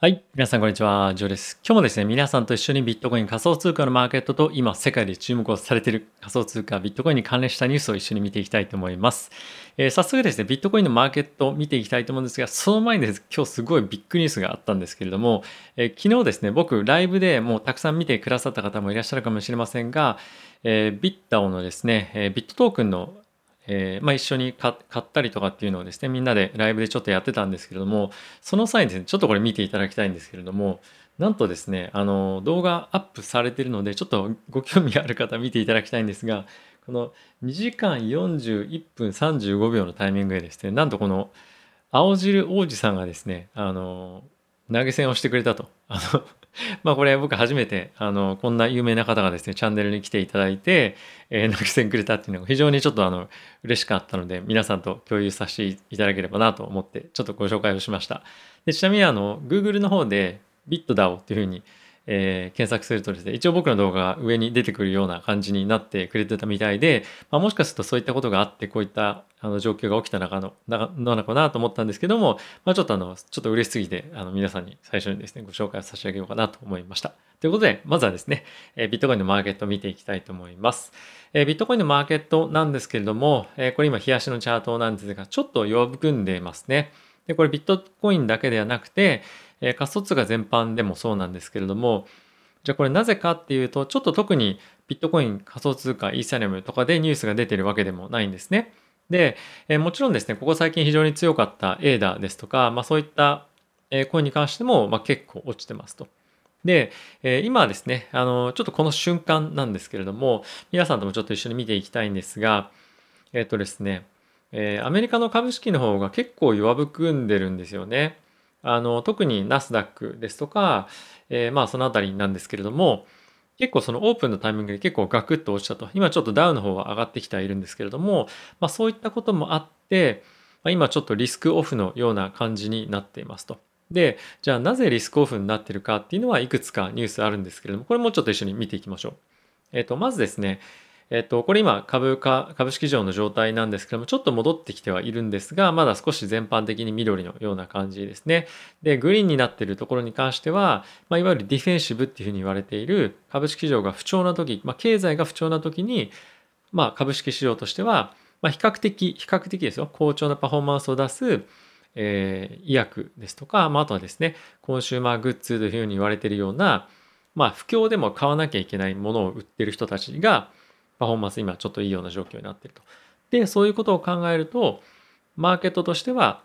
はい。皆さん、こんにちは。ジョーです。今日もですね、皆さんと一緒にビットコイン仮想通貨のマーケットと今、世界で注目をされている仮想通貨ビットコインに関連したニュースを一緒に見ていきたいと思います。早速ですね、ビットコインのマーケットを見ていきたいと思うんですが、その前にですね、今日すごいビッグニュースがあったんですけれども、昨日ですね、僕、ライブでもうたくさん見てくださった方もいらっしゃるかもしれませんが、ビッタオのですね、ビットトークンの一緒に買ったりとかっていうのをですねみんなでライブでちょっとやってたんですけれども、その際にですねちょっとこれ見ていただきたいんですけれども、なんとですね動画アップされているのでちょっとご興味ある方見ていただきたいんですが、この2時間41分35秒のタイミングでですね、なんとこの青汁王子さんがですね投げ銭をしてくれたと。これ僕初めてこんな有名な方がですねチャンネルに来ていただいて投げ銭くれたっていうのが非常にちょっと嬉しかったので、皆さんと共有させていただければなと思ってちょっとご紹介をしました。でちなみにGoogle の方で BitDAO っていうふうに検索するとですね、一応僕の動画が上に出てくるような感じになってくれてたみたいで、もしかするとそういったことがあってこういった状況が起きたのかなと思ったんですけども、ちょっと嬉しすぎて皆さんに最初にですねご紹介を差し上げようかなと思いました。ということで、まずはですねビットコインのマーケットを見ていきたいと思います。ビットコインのマーケットなんですけれども、これ今日足のチャートなんですがちょっと弱含んでますね。でこれビットコインだけではなくて仮想通貨全般でもそうなんですけれども、じゃあこれなぜかっていうと、ちょっと特にビットコイン、仮想通貨、イーサリアムとかでニュースが出てるわけでもないんですね。で、もちろんですね、ここ最近非常に強かったエーダですとか、そういったコインに関しても結構落ちてますと。で、今はですね、ちょっとこの瞬間なんですけれども、皆さんともちょっと一緒に見ていきたいんですが、ですね、アメリカの株式の方が結構弱含んでるんですよね。特にナスダックですとか、そのあたりなんですけれども、結構そのオープンのタイミングで結構ガクッと落ちたと。今ちょっとダウの方は上がってきてはいるんですけれども、そういったこともあって、今ちょっとリスクオフのような感じになっていますと。で、じゃあなぜリスクオフになっているかっていうのはいくつかニュースあるんですけれども、これもちょっと一緒に見ていきましょう。まずですね、これ今株式市場の状態なんですけども、ちょっと戻ってきてはいるんですが、まだ少し全般的に緑のような感じですね。で、グリーンになっているところに関しては、いわゆるディフェンシブっていうふうに言われている株式市場が不調な時、経済が不調な時に、株式市場としては、比較的ですよ、好調なパフォーマンスを出す、医薬ですとか、あとはですね、コンシューマーグッズというふうに言われているような、不況でも買わなきゃいけないものを売っている人たちが、パフォーマンス今ちょっといいような状況になっていると。で、そういうことを考えると、マーケットとしては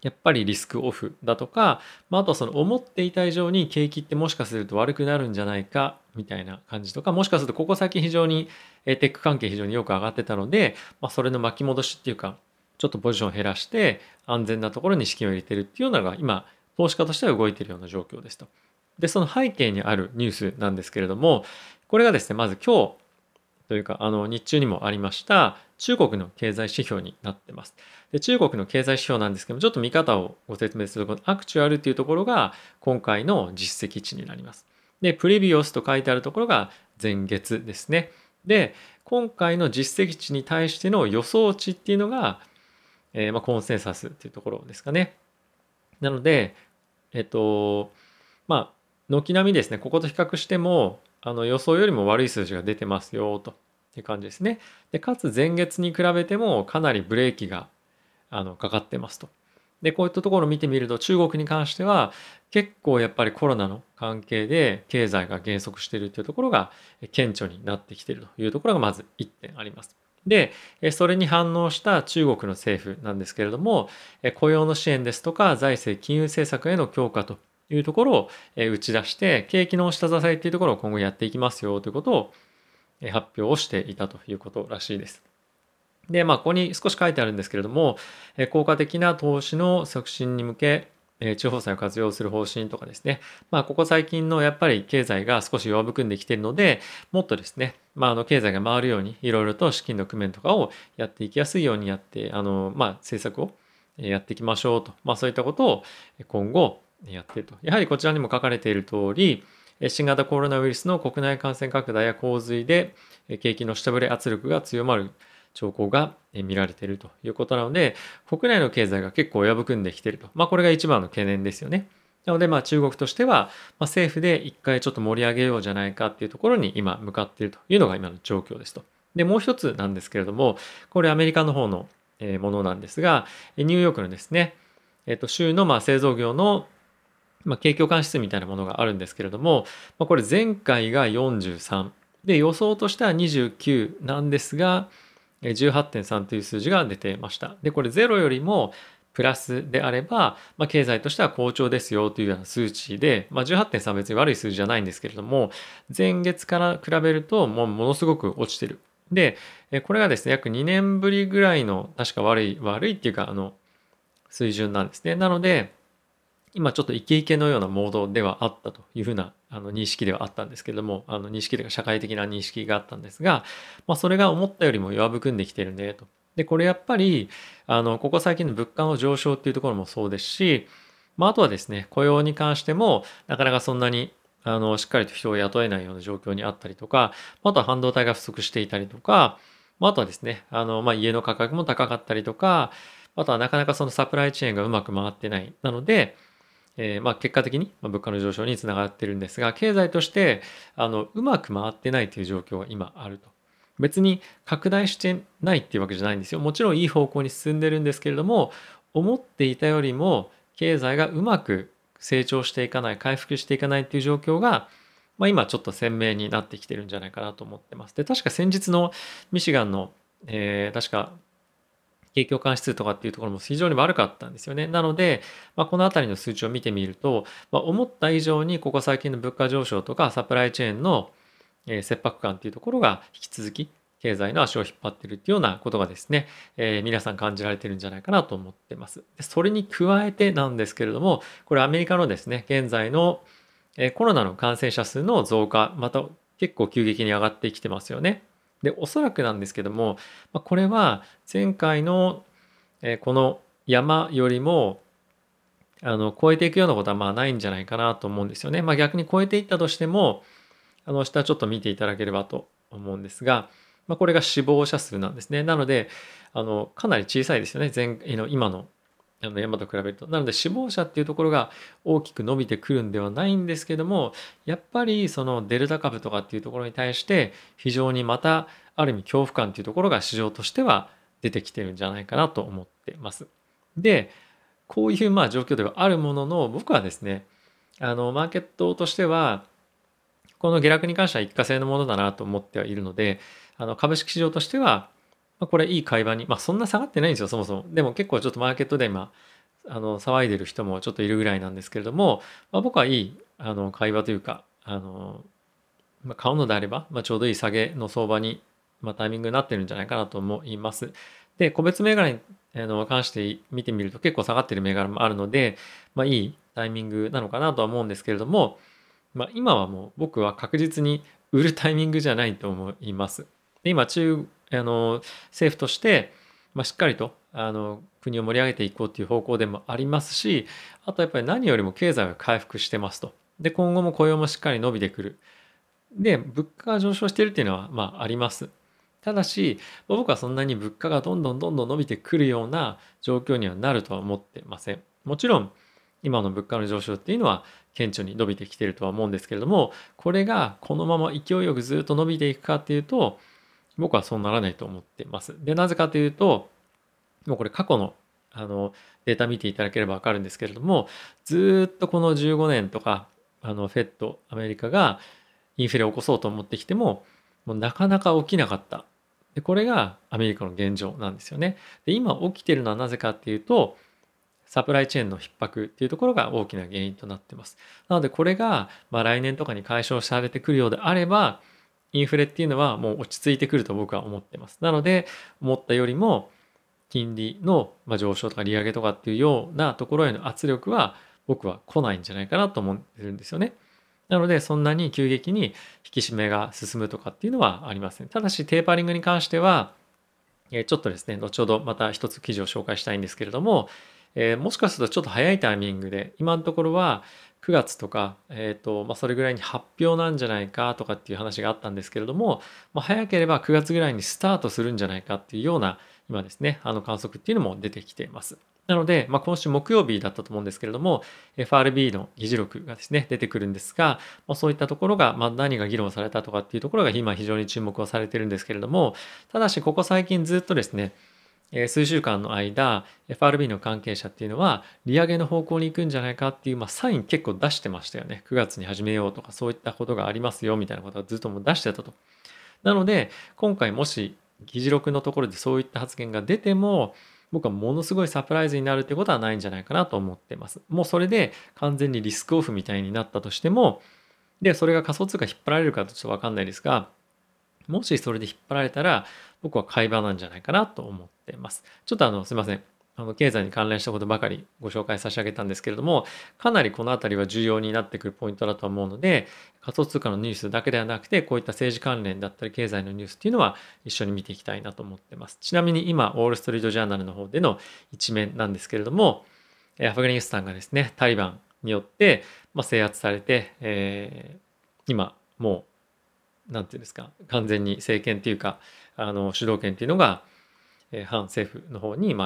やっぱりリスクオフだとか、あとはその思っていた以上に景気ってもしかすると悪くなるんじゃないかみたいな感じとか、もしかするとここ最近非常にテック関係非常によく上がってたので、それの巻き戻しっていうか、ちょっとポジションを減らして安全なところに資金を入れてるっていうのが今投資家としては動いているような状況ですと。で、その背景にあるニュースなんですけれども、これがですね、まず今日というか日中にもありました中国の経済指標になってます。で、中国の経済指標なんですけども、ちょっと見方をご説明すると、このアクチュアルというところが今回の実績値になります。で、プレビオスと書いてあるところが前月ですね。で、今回の実績値に対しての予想値っていうのが、コンセンサスっていうところですかね。なので軒並みですね、ここと比較しても予想よりも悪い数字が出てますよという感じですね。で、かつ前月に比べてもかなりブレーキがかかってますと。で、こういったところを見てみると、中国に関しては結構やっぱりコロナの関係で経済が減速しているというところが顕著になってきているというところがまず1点あります。で、それに反応した中国の政府なんですけれども、雇用の支援ですとか財政金融政策への強化というところを打ち出して、景気の下支えというところを今後やっていきますよということを発表をしていたということらしいです。で、ここに少し書いてあるんですけれども、効果的な投資の促進に向け地方債を活用する方針とかですね、ここ最近のやっぱり経済が少し弱含んできているので、もっとですね、経済が回るようにいろいろと資金の工面とかをやっていきやすいようにやって政策をやっていきましょうと、そういったことを今後やっていると。やはりこちらにも書かれている通り、新型コロナウイルスの国内感染拡大や洪水で景気の下振れ圧力が強まる兆候が見られているということなので、国内の経済が結構やぶくんできていると、これが一番の懸念ですよね。なので中国としては政府で一回ちょっと盛り上げようじゃないかっていうところに今向かっているというのが今の状況ですと。でもう一つなんですけれども、これアメリカの方のものなんですが、ニューヨークのですね、州の製造業の景況感指数みたいなものがあるんですけれども、これ前回が43で予想としては29なんですが 18.3 という数字が出てました。でこれ0よりもプラスであれば、経済としては好調ですよというような数値で、18.3 別に悪い数字じゃないんですけれども、前月から比べるとものすごく落ちてる。でこれがですね、約2年ぶりぐらいの確か悪いっていうか水準なんですね。なので今ちょっとイケイケのようなモードではあったというふうな認識ではあったんですけれども、認識というか社会的な認識があったんですが、それが思ったよりも弱含んできてるねと。でこれやっぱりここ最近の物価の上昇っていうところもそうですし、あとはですね、雇用に関してもなかなかそんなにしっかりと人を雇えないような状況にあったりとか、あとは半導体が不足していたりとか、あとはですね家の価格も高かったりとか、あとはなかなかそのサプライチェーンがうまく回ってない。なので結果的に物価の上昇につながってるんですが、経済としてうまく回ってないという状況が今あると。別に拡大してないっていうわけじゃないんですよ。もちろんいい方向に進んでるんですけれども、思っていたよりも経済がうまく成長していかない、回復していかないっていう状況が、今ちょっと鮮明になってきてるんじゃないかなと思ってます。で確か先日のミシガンの、確か景況感指数とかっていうところも非常に悪かったんですよね。なので、このあたりの数値を見てみると、思った以上にここ最近の物価上昇とかサプライチェーンの切迫感っていうところが引き続き経済の足を引っ張ってるっていうようなことがですね、皆さん感じられてるんじゃないかなと思ってます。それに加えてなんですけれども、これアメリカのですね、現在のコロナの感染者数の増加、また結構急激に上がってきてますよね。でおそらくなんですけども、これは前回のこの山よりも超えていくようなことはないんじゃないかなと思うんですよね。逆に超えていったとしても下ちょっと見ていただければと思うんですが、これが死亡者数なんですね。なのでかなり小さいですよね、今の山と比べると。なので死亡者っていうところが大きく伸びてくるんではないんですけども、やっぱりそのデルタ株とかっていうところに対して非常にまたある意味恐怖感っていうところが市場としては出てきてるんじゃないかなと思ってます。でこういう状況ではあるものの、僕はですねマーケットとしてはこの下落に関しては一過性のものだなと思ってはいるので、株式市場としてはこれいい買い場に、そんな下がってないんですよそもそも。でも結構ちょっとマーケットで今騒いでる人もちょっといるぐらいなんですけれども、僕はいい買い場というか買うのであれば、ちょうどいい下げの相場に、タイミングになってるんじゃないかなと思います。で個別銘柄に関して見てみると結構下がってる銘柄もあるので、いいタイミングなのかなとは思うんですけれども、今はもう僕は確実に売るタイミングじゃないと思います。で今政府として、しっかりと国を盛り上げていこうという方向でもありますし、あとやっぱり何よりも経済が回復してますと。で今後も雇用もしっかり伸びてくる。で物価が上昇しているというのはあります。ただし僕はそんなに物価がどんどん伸びてくるような状況にはなるとは思ってません。もちろん今の物価の上昇っていうのは顕著に伸びてきているとは思うんですけれども、これがこのまま勢いよくずっと伸びていくかっていうと僕はそうならないと思ってます。でなぜかというと、もうこれ過去のデータ見ていただければ分かるんですけれども、ずっとこの15年とかフェットアメリカがインフレを起こそうと思ってきても、なかなか起きなかった。でこれがアメリカの現状なんですよね。で今起きてるのはなぜかっていうと、サプライチェーンの逼迫っていうところが大きな原因となってます。なのでこれが来年とかに解消されてくるようであれば、インフレっていうのはもう落ち着いてくると僕は思ってます。なので思ったよりも金利の上昇とか利上げとかっていうようなところへの圧力は僕は来ないんじゃないかなと思ってるんですよね。なのでそんなに急激に引き締めが進むとかっていうのはありません。ただしテーパリングに関してはちょっとですね、後ほどまた一つ記事を紹介したいんですけれども、もしかするとちょっと早いタイミングで、今のところは9月とか、それぐらいに発表なんじゃないかとかっていう話があったんですけれども、早ければ9月ぐらいにスタートするんじゃないかっていうような今ですね観測っていうのも出てきています。なので、今週木曜日だったと思うんですけれども、FRB の議事録がですね、出てくるんですが、そういったところが、何が議論されたとかっていうところが今非常に注目をされているんですけれども、ただしここ最近ずっとですね、数週間の間、FRB の関係者っていうのは、利上げの方向に行くんじゃないかっていう、サイン結構出してましたよね。9月に始めようとか、そういったことがありますよみたいなことはずっともう出してたと。なので、今回もし議事録のところでそういった発言が出ても、僕はものすごいサプライズになるってことはないんじゃないかなと思ってます。もうそれで完全にリスクオフみたいになったとしても、で、それが仮想通貨引っ張られるかちょっとわかんないですが、もしそれで引っ張られたら、僕は買い場なんじゃないかなと思ってます。ちょっとすいません。経済に関連したことばかりご紹介差し上げたんですけれども、かなりこのあたりは重要になってくるポイントだと思うので、仮想通貨のニュースだけではなくて、こういった政治関連だったり経済のニュースっていうのは一緒に見ていきたいなと思ってます。ちなみに今ウォールストリートジャーナルの方での一面なんですけれども、アフガニスタンがですね、タリバンによって制圧されて、今もうなんていうんですか、完全に政権というか主導権というのが反政府の方に移っ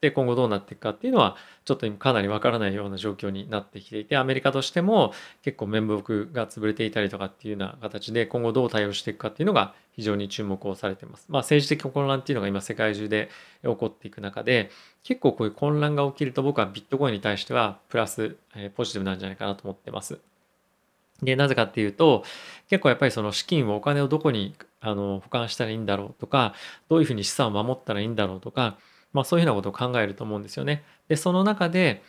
て今後どうなっていくかっていうのはちょっと今かなりわからないような状況になってきていて、アメリカとしても結構面目が潰れていたりとかっていうような形で今後どう対応していくかっていうのが非常に注目をされています。政治的混乱っていうのが今世界中で起こっていく中で、結構こういう混乱が起きると僕はビットコインに対してはプラスポジティブなんじゃないかなと思ってます。で、なぜかっていうと、結構やっぱりその資金をお金をどこに保管したらいいんだろうとか、どういうふうに資産を守ったらいいんだろうとか、そういうふうなことを考えると思うんですよね。で、その中で、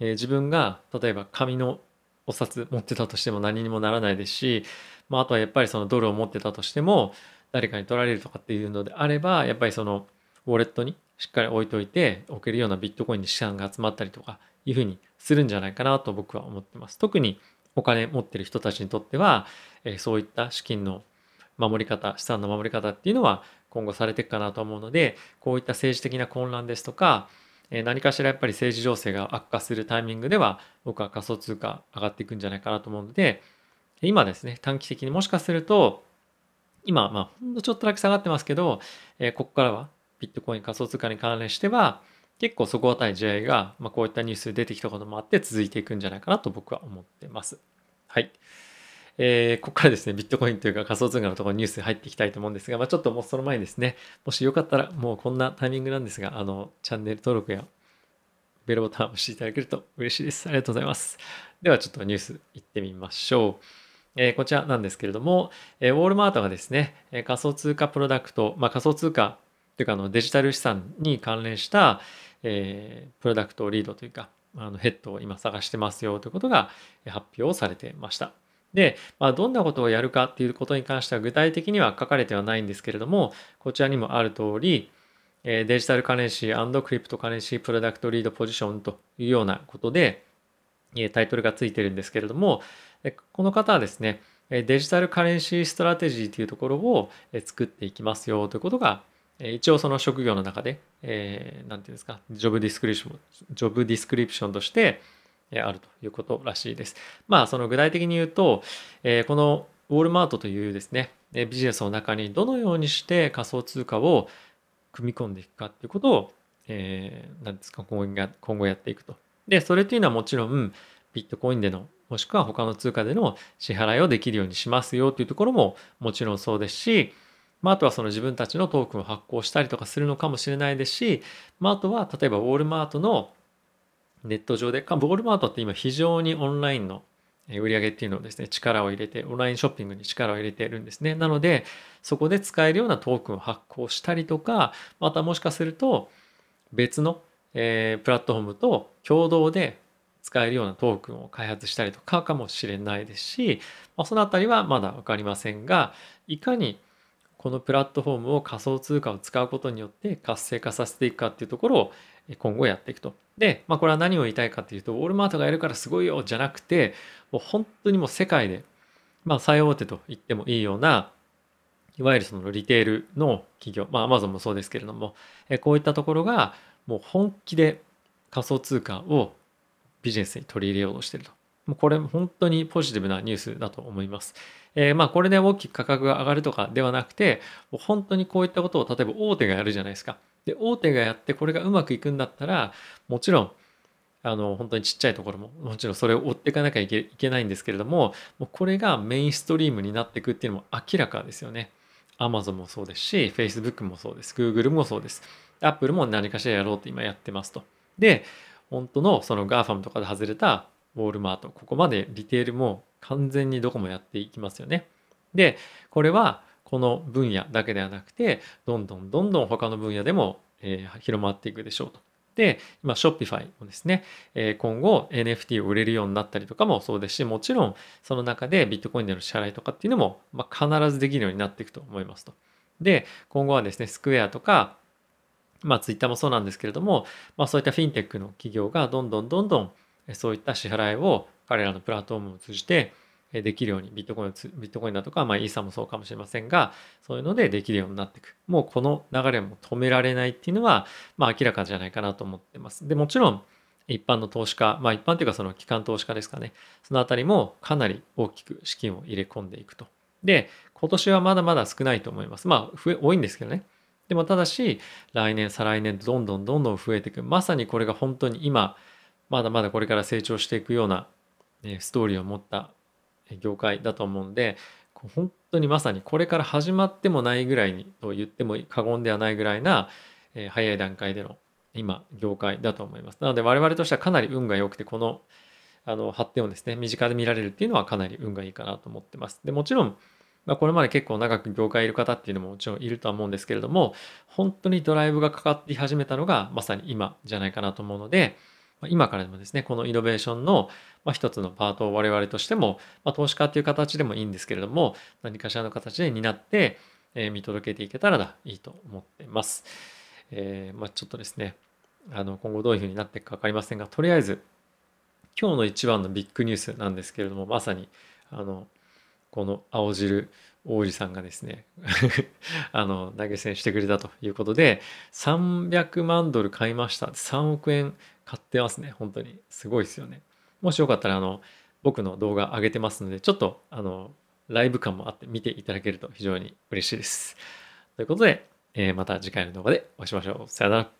自分が例えば紙のお札持ってたとしても何にもならないですし、あとはやっぱりそのドルを持ってたとしても誰かに取られるとかっていうのであれば、やっぱりそのウォレットにしっかり置いといて置けるようなビットコインに資産が集まったりとかいうふうにするんじゃないかなと僕は思ってます。特にお金持ってる人たちにとっては、そういった資金の守り方、資産の守り方っていうのは今後されていくかなと思うので、こういった政治的な混乱ですとか、何かしらやっぱり政治情勢が悪化するタイミングでは、僕は仮想通貨上がっていくんじゃないかなと思うので、今ですね、短期的にもしかすると、今ほんのちょっとだけ下がってますけど、ここからはビットコイン仮想通貨に関連しては、結構底堅い試合が、こういったニュースで出てきたこともあって続いていくんじゃないかなと僕は思ってます。はい。ここからですね、ビットコインというか仮想通貨のところにニュース入っていきたいと思うんですが、ちょっともうその前にですね、もしよかったらもうこんなタイミングなんですが、チャンネル登録やベルボタンを押していただけると嬉しいです。ありがとうございます。ではちょっとニュースいってみましょう。こちらなんですけれども、ウォールマートがですね、仮想通貨プロダクト、仮想通貨というかデジタル資産に関連したプロダクトをリードというかヘッドを今探してますよということが発表されてました。で、どんなことをやるかっていうことに関しては具体的には書かれてはないんですけれども、こちらにもある通りデジタルカレンシー&クリプトカレンシープロダクトリードポジションというようなことでタイトルがついてるんですけれども、この方はですね、デジタルカレンシーストラテジーというところを作っていきますよということが一応その職業の中で、なんていうんですか、ジョブディスクリプションとしてあるということらしいです。その具体的に言うと、このウォールマートというですね、ビジネスの中にどのようにして仮想通貨を組み込んでいくかということを、なんですか、今後やっていくと。で、それというのはもちろんビットコインでのもしくは他の通貨での支払いをできるようにしますよというところももちろんそうですし、あとはその自分たちのトークンを発行したりとかするのかもしれないですし、あとは例えばウォールマートのネット上で、ウォールマートって今非常にオンラインの売り上げっていうのをですね、力を入れて、オンラインショッピングに力を入れているんですね。なので、そこで使えるようなトークンを発行したりとか、またもしかすると別のプラットフォームと共同で使えるようなトークンを開発したりとかかもしれないですし、そのあたりはまだわかりませんが、いかにこのプラットフォームを仮想通貨を使うことによって活性化させていくかっていうところを今後やっていくと。で、これは何を言いたいかっていうと、ウォールマートがやるからすごいよじゃなくて、もう本当にもう世界で、最大手と言ってもいいような、いわゆるそのリテールの企業、アマゾンもそうですけれども、こういったところがもう本気で仮想通貨をビジネスに取り入れようとしていると。これ本当にポジティブなニュースだと思います。これで大きく価格が上がるとかではなくて、本当にこういったことを例えば大手がやるじゃないですか。で大手がやってこれがうまくいくんだったら、もちろん本当にちっちゃいところももちろんそれを追っていかなきゃいけないんですけれども、もうこれがメインストリームになっていくっていうのも明らかですよね。 Amazon もそうですし、 Facebook もそうです、 Google もそうです、 Apple も何かしらやろうって今やってますと。で本当のその GAFAM とかで外れたウォールマート、ここまでリテールも完全にどこもやっていきますよね。でこれはこの分野だけではなくて、どんどんどんどん他の分野でも広まっていくでしょうと。で今 Shopify もですね、今後 NFT を売れるようになったりとかもそうですし、もちろんその中でビットコインでの支払いとかっていうのも必ずできるようになっていくと思いますと。で今後はですね、スクエアとかツイッターもそうなんですけれども、そういったフィンテックの企業がどんどんどんどんそういった支払いを彼らのプラットフォームを通じてできるように、ビットコインだとか、イーサもそうかもしれませんが、そういうのでできるようになっていく。もうこの流れも止められないっていうのは、明らかじゃないかなと思ってます。でもちろん一般の投資家、一般というかその機関投資家ですかね、そのあたりもかなり大きく資金を入れ込んでいくと。で今年はまだまだ少ないと思います。多いんですけどね。でもただし来年再来年どんどんどんどん増えていく。まさにこれが本当に今まだまだこれから成長していくようなストーリーを持った業界だと思うんで、本当にまさにこれから始まってもないぐらいにと言っても過言ではないぐらいな早い段階での今業界だと思います。なので我々としてはかなり運が良くて、この発展をですね身近で見られるっていうのはかなり運がいいかなと思ってます。でもちろんこれまで結構長く業界いる方っていうのももちろんいるとは思うんですけれども、本当にドライブがかかって始めたのがまさに今じゃないかなと思うので、今からでもですねこのイノベーションの一つのパートを我々としても、投資家という形でもいいんですけれども、何かしらの形で担って見届けていけたらいいと思っています。ちょっとですね今後どういうふうになっていくか分かりませんが、とりあえず今日の一番のビッグニュースなんですけれども、まさにこの青汁王子さんがですね投げ銭してくれたということで、300万ドル買いました。3億円買ってますね。本当にすごいですよね。もしよかったら僕の動画上げてますので、ちょっとライブ感もあって見ていただけると非常に嬉しいです。ということで、また次回の動画でお会いしましょう。さよなら。